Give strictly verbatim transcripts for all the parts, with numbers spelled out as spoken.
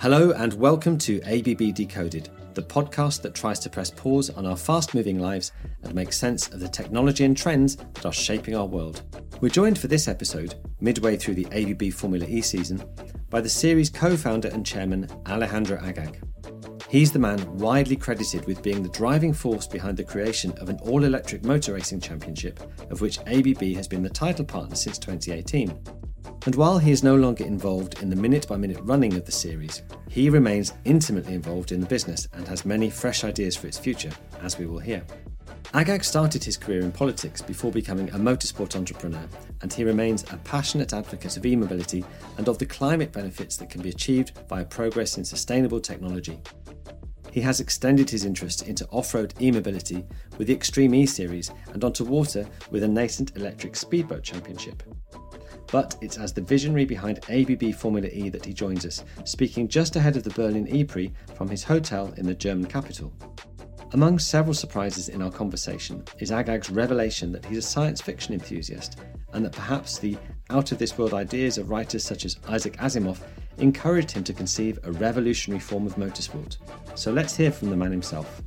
Hello and welcome to A B B Decoded, the podcast that tries to press pause on our fast-moving lives and make sense of the technology and trends that are shaping our world. We're joined for this episode, midway through the A B B Formula E season, by the series co-founder and chairman Alejandro Agag. He's the man widely credited with being the driving force behind the creation of an all-electric motor racing championship, of which A B B has been the title partner since twenty eighteen. And while he is no longer involved in the minute-by-minute running of the series, he remains intimately involved in the business and has many fresh ideas for its future, as we will hear. Agag started his career in politics before becoming a motorsport entrepreneur, and he remains a passionate advocate of e-mobility and of the climate benefits that can be achieved via progress in sustainable technology. He has extended his interest into off-road e-mobility with the Extreme E series and onto water with a nascent electric speedboat championship. But it's as the visionary behind A B B Formula E that he joins us, speaking just ahead of the Berlin E-Prix from his hotel in the German capital. Among several surprises in our conversation is Agag's revelation that he's a science fiction enthusiast and that perhaps the out-of-this-world ideas of writers such as Isaac Asimov encouraged him to conceive a revolutionary form of motorsport. So let's hear from the man himself.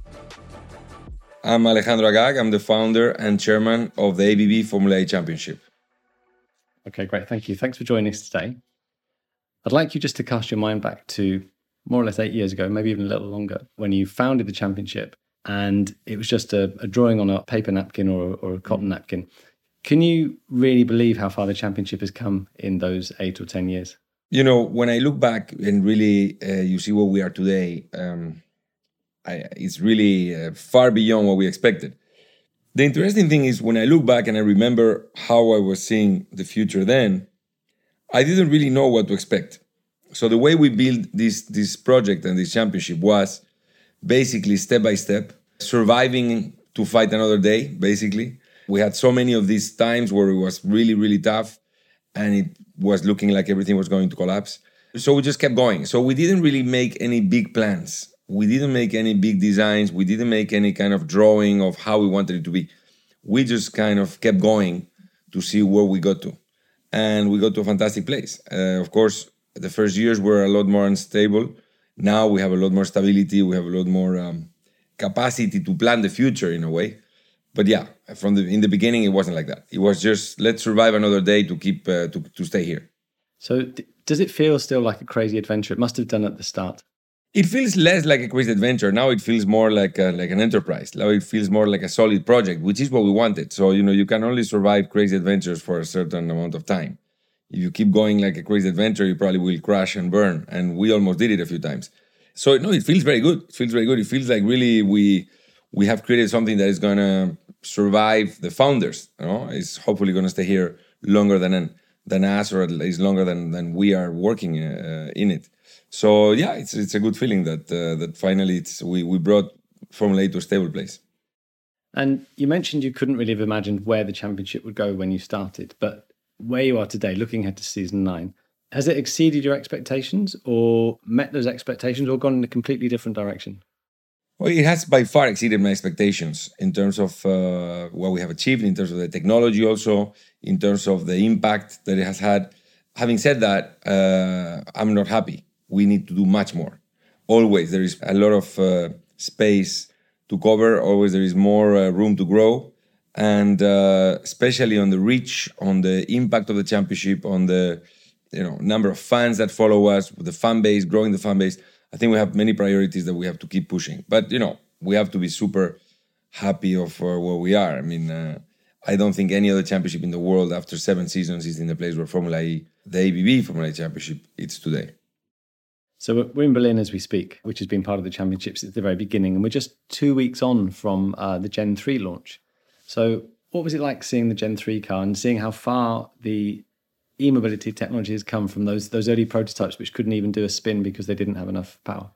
I'm Alejandro Agag. I'm the founder and chairman of the A B B Formula E Championship. Okay, great. Thank you. Thanks for joining us today. I'd like you just to cast your mind back to more or less eight years ago, maybe even a little longer, when you founded the championship and it was just a, a drawing on a paper napkin or, or a cotton napkin. Can you really believe how far the championship has come in those eight or ten years? You know, when I look back and really uh, you see what we are today, um, I, it's really uh, far beyond what we expected. The interesting thing is when I look back and I remember how I was seeing the future then, I didn't really know what to expect. So the way we built this, this project and this championship was basically step by step, surviving to fight another day, basically. We had so many of these times where it was really, really tough and it was looking like everything was going to collapse. So we just kept going. So we didn't really make any big plans. We didn't make any big designs. We didn't make any kind of drawing of how we wanted it to be. We just kind of kept going to see where we got to. And we got to a fantastic place. Uh, of course, the first years were a lot more unstable. Now we have a lot more stability. We have a lot more um, capacity to plan the future in a way. But yeah, from the in the beginning, it wasn't like that. It was just, let's survive another day to keep uh, to, to stay here. So th- does it feel still like a crazy adventure? It must have done at the start. It feels less like a crazy adventure. Now it feels more like a, like an enterprise. Now it feels more like a solid project, which is what we wanted. So, you know, you can only survive crazy adventures for a certain amount of time. If you keep going like a crazy adventure, you probably will crash and burn. And we almost did it a few times. So, no, it feels very good. It feels very good. It feels like really we we have created something that is going to survive the founders. You know, it's hopefully going to stay here longer than, than us, or at least longer than, than we are working uh, in it. So yeah, it's it's a good feeling that uh, that finally it's we, we brought Formula E to a stable place. And you mentioned you couldn't really have imagined where the championship would go when you started, but where you are today, looking ahead to season nine, has it exceeded your expectations or met those expectations or gone in a completely different direction? Well, it has by far exceeded my expectations in terms of uh, what we have achieved, in terms of the technology also, in terms of the impact that it has had. Having said that, uh, I'm not happy. We need to do much more. Always there is a lot of uh, space to cover. Always there is more uh, room to grow. And uh, especially on the reach, on the impact of the championship, on the you know number of fans that follow us, the fan base, growing the fan base. I think we have many priorities that we have to keep pushing. But, you know, we have to be super happy of uh, where we are. I mean, uh, I don't think any other championship in the world after seven seasons is in the place where Formula E, the A B B Formula E Championship, it's today. So we're in Berlin as we speak, which has been part of the championship since the very beginning. And we're just two weeks on from uh, the Gen three launch. So what was it like seeing the Gen three car and seeing how far the e-mobility technology has come from those, those early prototypes, which couldn't even do a spin because they didn't have enough power?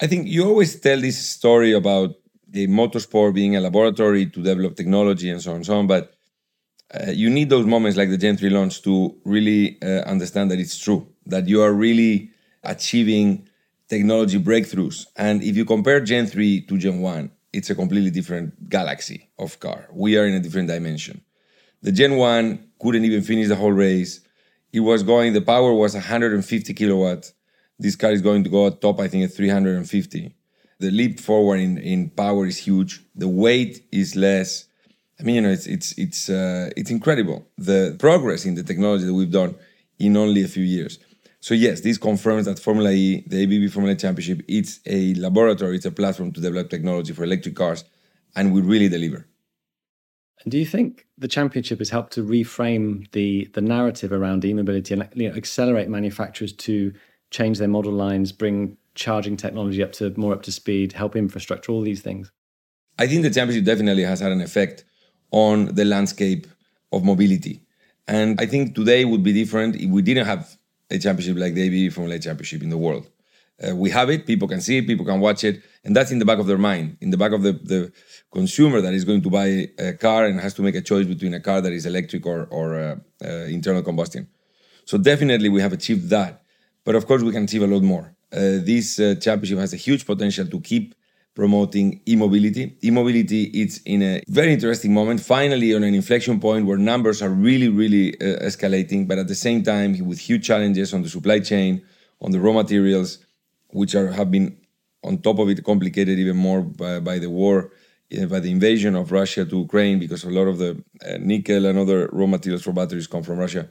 I think you always tell this story about the motorsport being a laboratory to develop technology and so on and so on. But uh, you need those moments like the Gen three launch to really uh, understand that it's true, that you are really achieving technology breakthroughs. And if you compare Gen three to Gen one, it's a completely different galaxy of car. We are in a different dimension. The Gen one couldn't even finish the whole race. It was going, the power was one hundred fifty kilowatts. this car is going to go at top, I think, at three hundred fifty. The leap forward in, in power is huge. The weight is less. I mean, you know, it's it's it's uh, it's incredible, the progress in the technology that we've done in only a few years. So yes, this confirms that Formula E, the A B B Formula E Championship, it's a laboratory, it's a platform to develop technology for electric cars, and we really deliver. And do you think the championship has helped to reframe the the narrative around e-mobility and, you know, accelerate manufacturers to change their model lines, bring charging technology up to more up to speed, help infrastructure, all these things? I think the championship definitely has had an effect on the landscape of mobility. And I think today would be different if we didn't have a championship like the A B B Formula E Championship in the world. Uh, we have it, people can see it, people can watch it, and that's in the back of their mind, in the back of the, the consumer that is going to buy a car and has to make a choice between a car that is electric or, or uh, uh, internal combustion. So definitely we have achieved that. But of course we can achieve a lot more. Uh, this uh, championship has a huge potential to keep promoting e-mobility. E-mobility, it's in a very interesting moment, finally on an inflection point where numbers are really, really uh, escalating, but at the same time with huge challenges on the supply chain, on the raw materials, which are have been on top of it complicated even more by, by the war, uh, by the invasion of Russia to Ukraine, because a lot of the uh, nickel and other raw materials for batteries come from Russia.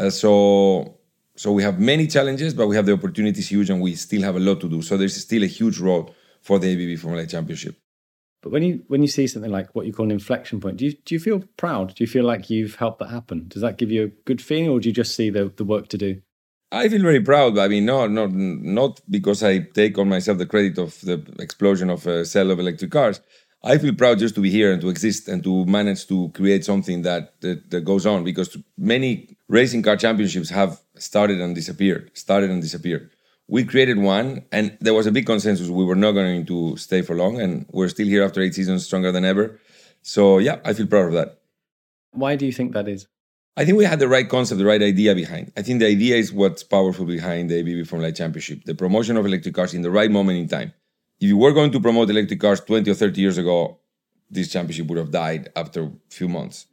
Uh, so, so we have many challenges, but we have the opportunities huge and we still have a lot to do. So there's still a huge role for the A B B Formula E Championship. But when you when you see something like what you call an inflection point, do you do you feel proud? Do you feel like you've helped that happen? Does that give you a good feeling, or do you just see the, the work to do? I feel very proud, but I mean, no, not, not because I take on myself the credit of the explosion of a cell of electric cars. I feel proud just to be here and to exist and to manage to create something that, that, that goes on, because many racing car championships have started and disappeared, started and disappeared. We created one, and there was a big consensus we were not going to stay for long, and we're still here after eight seasons, stronger than ever. So yeah, I feel proud of that. Why do you think that is? I think we had the right concept, the right idea behind. I think the idea is what's powerful behind the A B B Formula E Championship, the promotion of electric cars in the right moment in time. If you were going to promote electric cars twenty or thirty years ago, this championship would have died after a few months.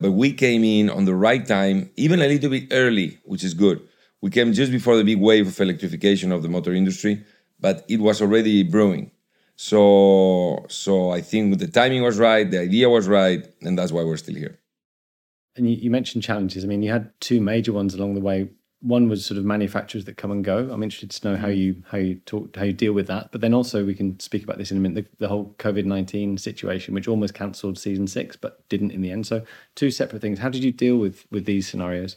But we came in on the right time, even a little bit early, which is good. We came just before the big wave of electrification of the motor industry, but it was already brewing. So, so I think the timing was right, the idea was right, and that's why we're still here. And you, you mentioned challenges. I mean, you had two major ones along the way. One was sort of manufacturers that come and go. I'm interested to know how you how you talk how you deal with that. But then also we can speak about this in a minute. The, the whole COVID nineteen situation, which almost cancelled season six, but didn't in the end. So two separate things. How did you deal with with these scenarios?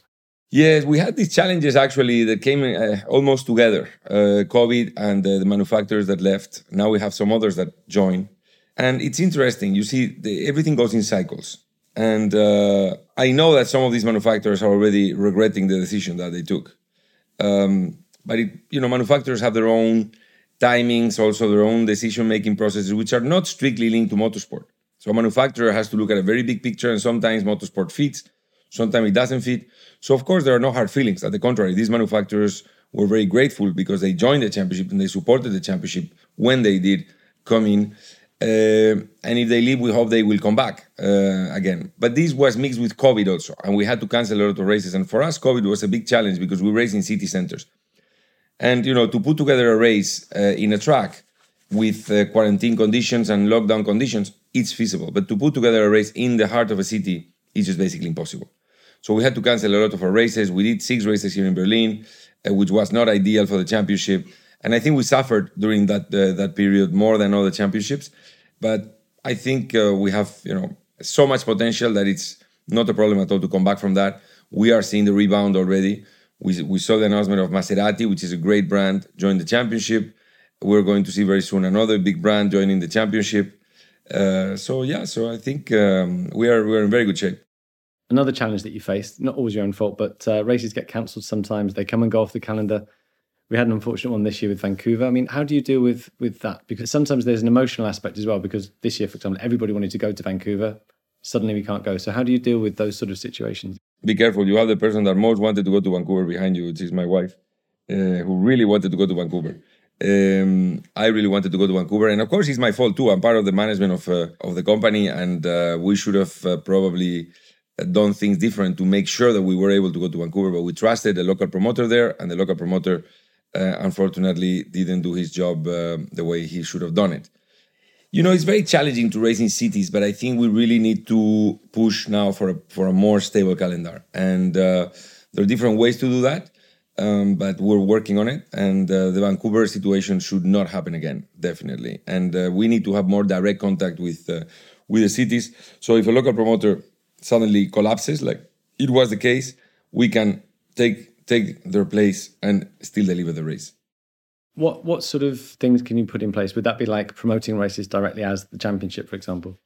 Yes, we had these challenges actually that came uh, almost together, uh, COVID and uh, the manufacturers that left. Now we have some others that join. And it's interesting. You see, the, everything goes in cycles. And uh, I know that some of these manufacturers are already regretting the decision that they took. Um, but, it, you know, manufacturers have their own timings, also their own decision-making processes, which are not strictly linked to motorsport. So a manufacturer has to look at a very big picture, and sometimes motorsport fits, sometimes it doesn't fit. So, of course, there are no hard feelings. At the contrary, these manufacturers were very grateful because they joined the championship and they supported the championship when they did come in. Uh, and if they leave, we hope they will come back uh, again. But this was mixed with COVID also. And we had to cancel a lot of races. And for us, COVID was a big challenge because we race in city centers. And, you know, to put together a race uh, in a track with uh, quarantine conditions and lockdown conditions, it's feasible. But to put together a race in the heart of a city is just basically impossible. So we had to cancel a lot of our races. We did six races here in Berlin, uh, which was not ideal for the championship. And I think we suffered during that uh, that period more than other championships. But I think uh, we have, you know, so much potential that it's not a problem at all to come back from that. We are seeing the rebound already. We, we saw the announcement of Maserati, which is a great brand, joined the championship. We're going to see very soon another big brand joining the championship. Uh, so, yeah, so I think um, we are we are in very good shape. Another challenge that you faced, not always your own fault, but uh, races get cancelled sometimes. They come and go off the calendar. We had an unfortunate one this year with Vancouver. I mean, how do you deal with with that? Because sometimes there's an emotional aspect as well, because this year, for example, everybody wanted to go to Vancouver. Suddenly we can't go. So how do you deal with those sort of situations? Be careful. You have the person that most wanted to go to Vancouver behind you, which is my wife, uh, who really wanted to go to Vancouver. Um, I really wanted to go to Vancouver. And of course, it's my fault too. I'm part of the management of, uh, of the company, and uh, we should have uh, probably... done things different to make sure that we were able to go to Vancouver, but we trusted the local promoter there, and the local promoter uh, unfortunately didn't do his job uh, the way he should have done it. You know, it's very challenging to race in cities, but I think we really need to push now for a, for a more stable calendar. And uh, there are different ways to do that, um, but we're working on it. And uh, the Vancouver situation should not happen again, definitely. And uh, we need to have more direct contact with uh, with the cities. So if a local promoter suddenly collapses, like it was the case, we can take take their place and still deliver the race. What what sort of things can you put in place? Would that be like promoting races directly as the championship, for example?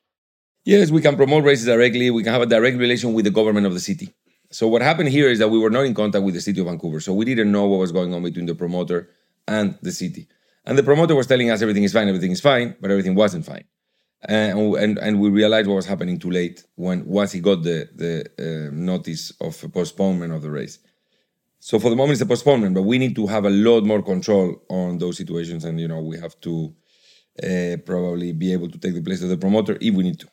Yes, we can promote races directly. We can have a direct relation with the government of the city. So what happened here is that we were not in contact with the city of Vancouver. So we didn't know what was going on between the promoter and the city. And the promoter was telling us everything is fine, everything is fine, but everything wasn't fine. And and, and we realized what was happening too late when once he got the, the uh, notice of postponement of the race. So for the moment, it's a postponement, but we need to have a lot more control on those situations. And, you know, we have to uh, probably be able to take the place of the promoter if we need to.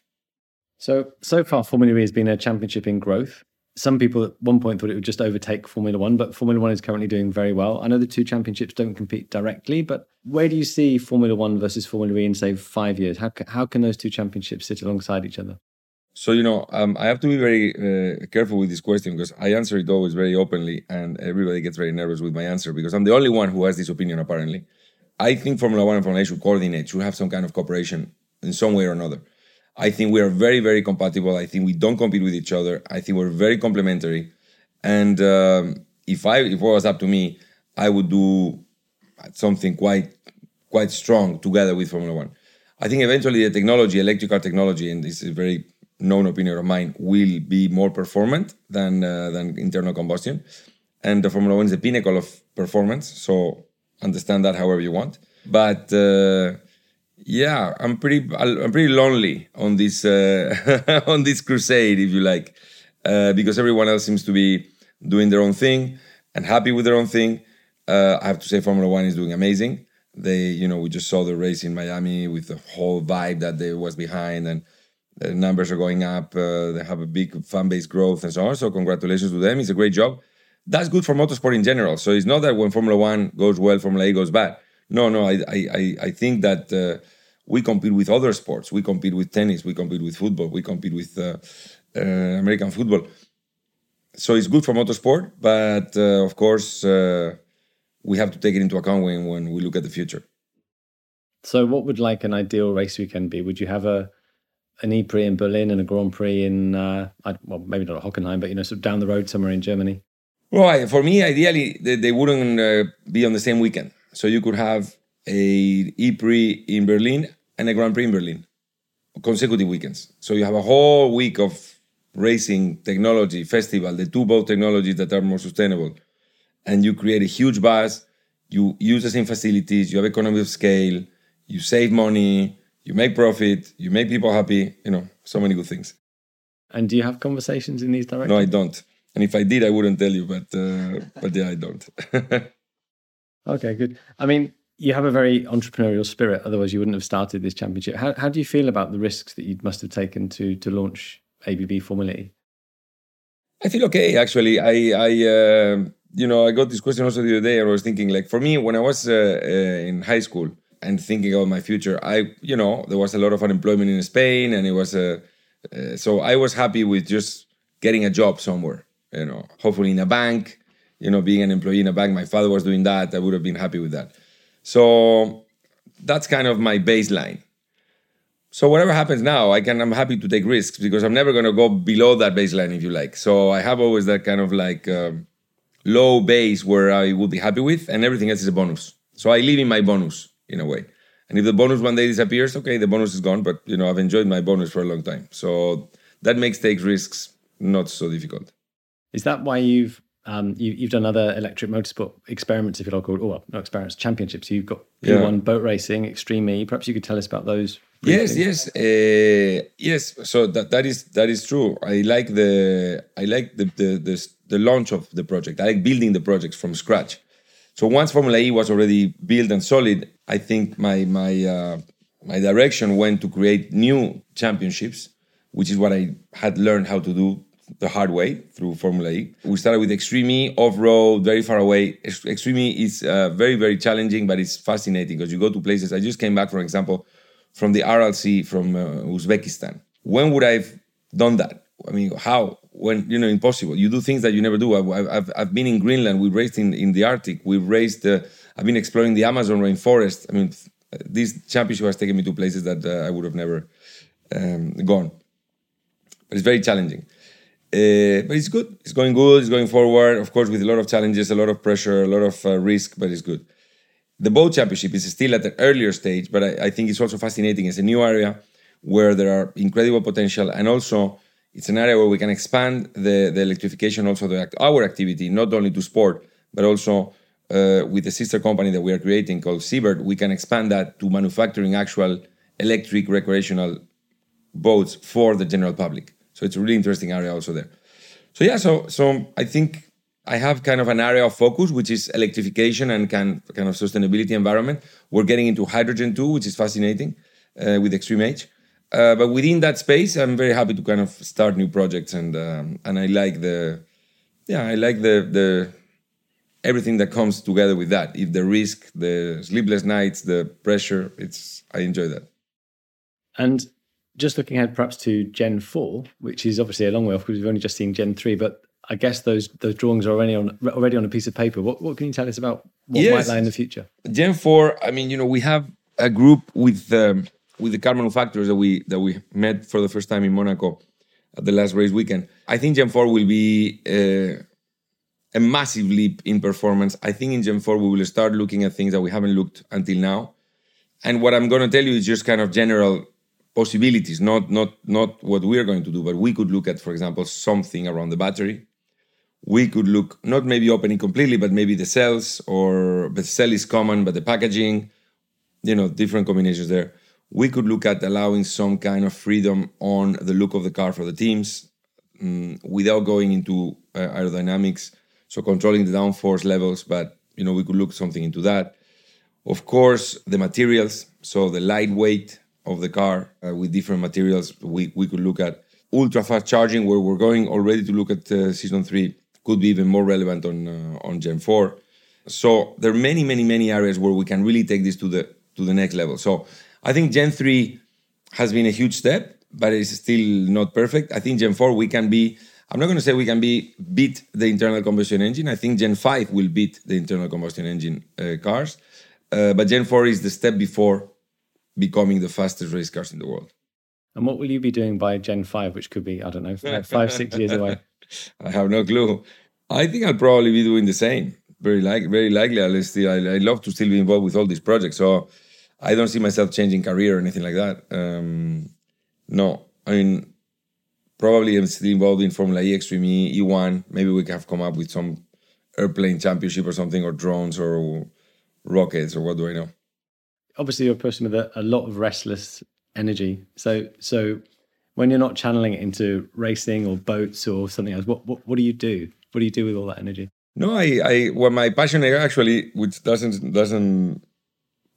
So, so far, Formula E has been a championship in growth. Some people at one point thought it would just overtake Formula One, but Formula One is currently doing very well. I know the two championships don't compete directly, but where do you see Formula One versus Formula E in, say, five years? How, how can those two championships sit alongside each other? So, you know, um, I have to be very uh, careful with this question because I answer it always very openly and everybody gets very nervous with my answer because I'm the only one who has this opinion, apparently. I think Formula One and Formula E should coordinate, should have some kind of cooperation in some way or another. I think we are very, very compatible. I think we don't compete with each other. I think we're very complementary. And um, if I, if it was up to me, I would do something quite, quite strong together with Formula One. I think eventually the technology, electrical technology, and this is very known opinion of mine, will be more performant than uh, than internal combustion. And the Formula One is the pinnacle of performance, so understand that however you want. But uh, yeah, I'm pretty I'm pretty lonely on this uh, on this crusade, if you like, uh, because everyone else seems to be doing their own thing and happy with their own thing. Uh, I have to say, Formula One is doing amazing. They, you know, we just saw the race in Miami with the whole vibe that they was behind and. The numbers are going up, uh, they have a big fan base growth and so on. So congratulations to them. It's a great job. That's good for motorsport in general. So it's not that when Formula One goes well, Formula E goes bad. No, no, I I, I think that uh, we compete with other sports. We compete with tennis. We compete with football. We compete with uh, uh, American football. So it's good for motorsport. But uh, of course, uh, we have to take it into account when, when we look at the future. So what would like an ideal race weekend be? Would you have a an E-Prix in Berlin and a Grand Prix in, uh, I, well, maybe not at Hockenheim, but, you know, sort of down the road somewhere in Germany? Well, I, for me, ideally, they, they wouldn't uh, be on the same weekend. So you could have a E-Prix in Berlin and a Grand Prix in Berlin, consecutive weekends. So you have a whole week of racing, technology, festival, the two both technologies that are more sustainable. And you create a huge buzz, you use the same facilities, you have economy of scale, you save money, you make profit, you make people happy, you know, so many good things. And do you have conversations in these directions? No, I don't. And if I did, I wouldn't tell you, but uh, but yeah, I don't. Okay, good. I mean, you have a very entrepreneurial spirit, otherwise you wouldn't have started this championship. How how do you feel about the risks that you must have taken to to launch A B B Formula E? I feel okay, actually. I, I uh, you know, I got this question also the other day, and I was thinking, like, for me, when I was uh, uh, in high school, and thinking about my future, I, you know, there was a lot of unemployment in Spain, and it was a, uh, so I was happy with just getting a job somewhere, you know, hopefully in a bank, you know, being an employee in a bank. My father was doing that. I would have been happy with that. So that's kind of my baseline. So whatever happens now, I can, I'm happy to take risks because I'm never going to go below that baseline, if you like. So I have always that kind of like um, low base where I would be happy with, and everything else is a bonus. So I live in my bonus, in a way. And if the bonus one day disappears, okay, the bonus is gone, but, you know, I've enjoyed my bonus for a long time. So that makes take risks not so difficult. Is that why you've um, you, you've done other electric motorsport experiments, if you like, or oh, well, not experiments, championships? You've got E one, yeah. Boat racing, Extreme E. Perhaps you could tell us about those. Yes, yes, uh, yes. So that that is that is true. I like the I like the the the, the launch of the project. I like building the projects from scratch. So once Formula E was already built and solid, I think my my uh, my direction went to create new championships, which is what I had learned how to do the hard way through Formula E. We started with Extreme E, off-road, very far away. Extreme E is uh, very, very challenging, but it's fascinating because you go to places. I just came back, for example, from the Aral Sea, from uh, Uzbekistan. When would I have done that? I mean, how? When, you know, impossible. You do things that you never do. I've, I've, I've been in Greenland. We've raced in, in the Arctic. We've raced, uh, I've been exploring the Amazon rainforest. I mean, this championship has taken me to places that uh, I would have never um, gone. But it's very challenging. Uh, but it's good. It's going good. It's going forward. Of course, with a lot of challenges, a lot of pressure, a lot of uh, risk, but it's good. The boat championship is still at an earlier stage, but I, I think it's also fascinating. It's a new area where there are incredible potential. And also, it's an area where we can expand the, the electrification, also the, our activity, not only to sport, but also uh, with the sister company that we are creating called Seabird. We can expand that to manufacturing actual electric recreational boats for the general public. So it's a really interesting area also there. So yeah, so so I think I have kind of an area of focus, which is electrification and can, kind of sustainability environment. We're getting into hydrogen too, which is fascinating uh, with Extreme H. Uh, but within that space, I'm very happy to kind of start new projects, and um, and I like the, yeah, I like the the everything that comes together with that. If the risk, the sleepless nights, the pressure, it's I enjoy that. And just looking ahead perhaps to Gen four, which is obviously a long way off because we've only just seen Gen three, but I guess those those drawings are already on already on a piece of paper. What what can you tell us about what yes. might lie in the future? Gen four, I mean, you know, we have a group with um, with the car manufacturers that we that we met for the first time in Monaco at the last race weekend. I think Gen four will be uh, a massive leap in performance. I think in Gen four we will start looking at things that we haven't looked until now. And what I'm going to tell you is just kind of general possibilities, not not not what we're going to do, but we could look at, for example, something around the battery. We could look, not maybe opening completely, but maybe the cells, or the cell is common, but the packaging, you know, different combinations there. We could look at allowing some kind of freedom on the look of the car for the teams um, without going into uh, aerodynamics, so controlling the downforce levels, but, you know, we could look something into that. Of course, the materials, so the lightweight of the car uh, with different materials. We, we could look at ultra-fast charging, where we're going already to look at uh, Season three, could be even more relevant on uh, on Gen four. So there are many, many, many areas where we can really take this to the to the next level. So I think Gen three has been a huge step, but it's still not perfect. I think Gen four, we can be, I'm not going to say we can be beat the internal combustion engine. I think Gen five will beat the internal combustion engine uh, cars. Uh, but Gen four is the step before becoming the fastest race cars in the world. And what will you be doing by Gen five, which could be, I don't know, like five, six years away? I have no clue. I think I'll probably be doing the same. Very like, very likely. I'll still, I, I love to still be involved with all these projects. So I don't see myself changing career or anything like that. Um, no, I mean, probably I'm still involved in Formula E, Extreme E, E one. Maybe we can have come up with some airplane championship or something, or drones or rockets, or what do I know? Obviously, you're a person with a, a lot of restless energy. So, so when you're not channeling it into racing or boats or something else, what what, what do you do? What do you do with all that energy? No, I, I well, my passion actually, which doesn't doesn't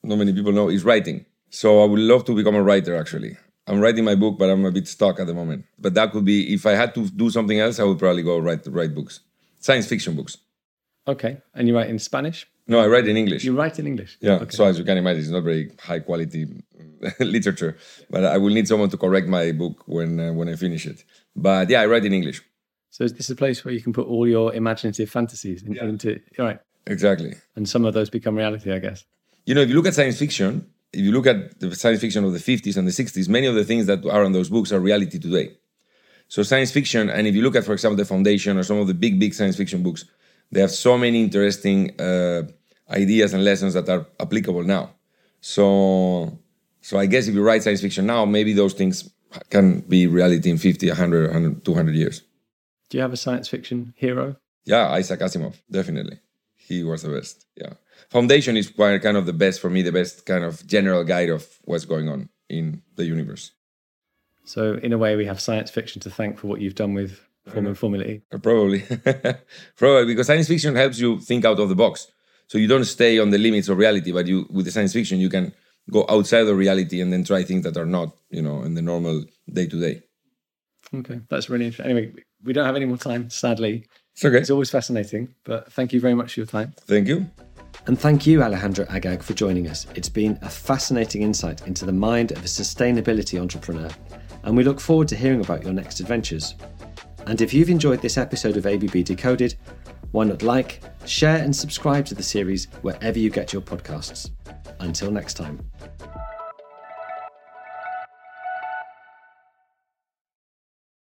not many people know, is writing. So I would love to become a writer. Actually, I'm writing my book, but I'm a bit stuck at the moment. But that could be, if I had to do something else, I would probably go write write books, science fiction books. Okay, and you write in Spanish? No, I write in English. You write in English? Yeah, okay. So as you can imagine, it's not very high quality literature, but I will need someone to correct my book when uh, when I finish it. But yeah, I write in English. So is this a place where you can put all your imaginative fantasies in, yeah. into, all right. Exactly. And some of those become reality, I guess. You know, if you look at science fiction, if you look at the science fiction of the fifties and the sixties, many of the things that are in those books are reality today. So science fiction, and if you look at, for example, the Foundation or some of the big, big science fiction books, they have so many interesting uh, ideas and lessons that are applicable now. So, so I guess if you write science fiction now, maybe those things can be reality in fifty, one hundred, one hundred, two hundred years. Do you have a science fiction hero? Yeah, Isaac Asimov, definitely. He was the best, yeah. Foundation is quite kind of the best, for me, the best kind of general guide of what's going on in the universe. So in a way, we have science fiction to thank for what you've done with Formula, Formula E. Probably. Probably, because science fiction helps you think out of the box. So you don't stay on the limits of reality, but you, with the science fiction, you can go outside of reality and then try things that are not, you know, in the normal day-to-day. Okay, that's really interesting. Anyway, We don't have any more time, sadly. It's okay. It's always fascinating, but thank you very much for your time. Thank you. And thank you, Alejandro Agag, for joining us. It's been a fascinating insight into the mind of a sustainability entrepreneur, and we look forward to hearing about your next adventures. And if you've enjoyed this episode of A B B Decoded, why not like, share and subscribe to the series wherever you get your podcasts. Until next time.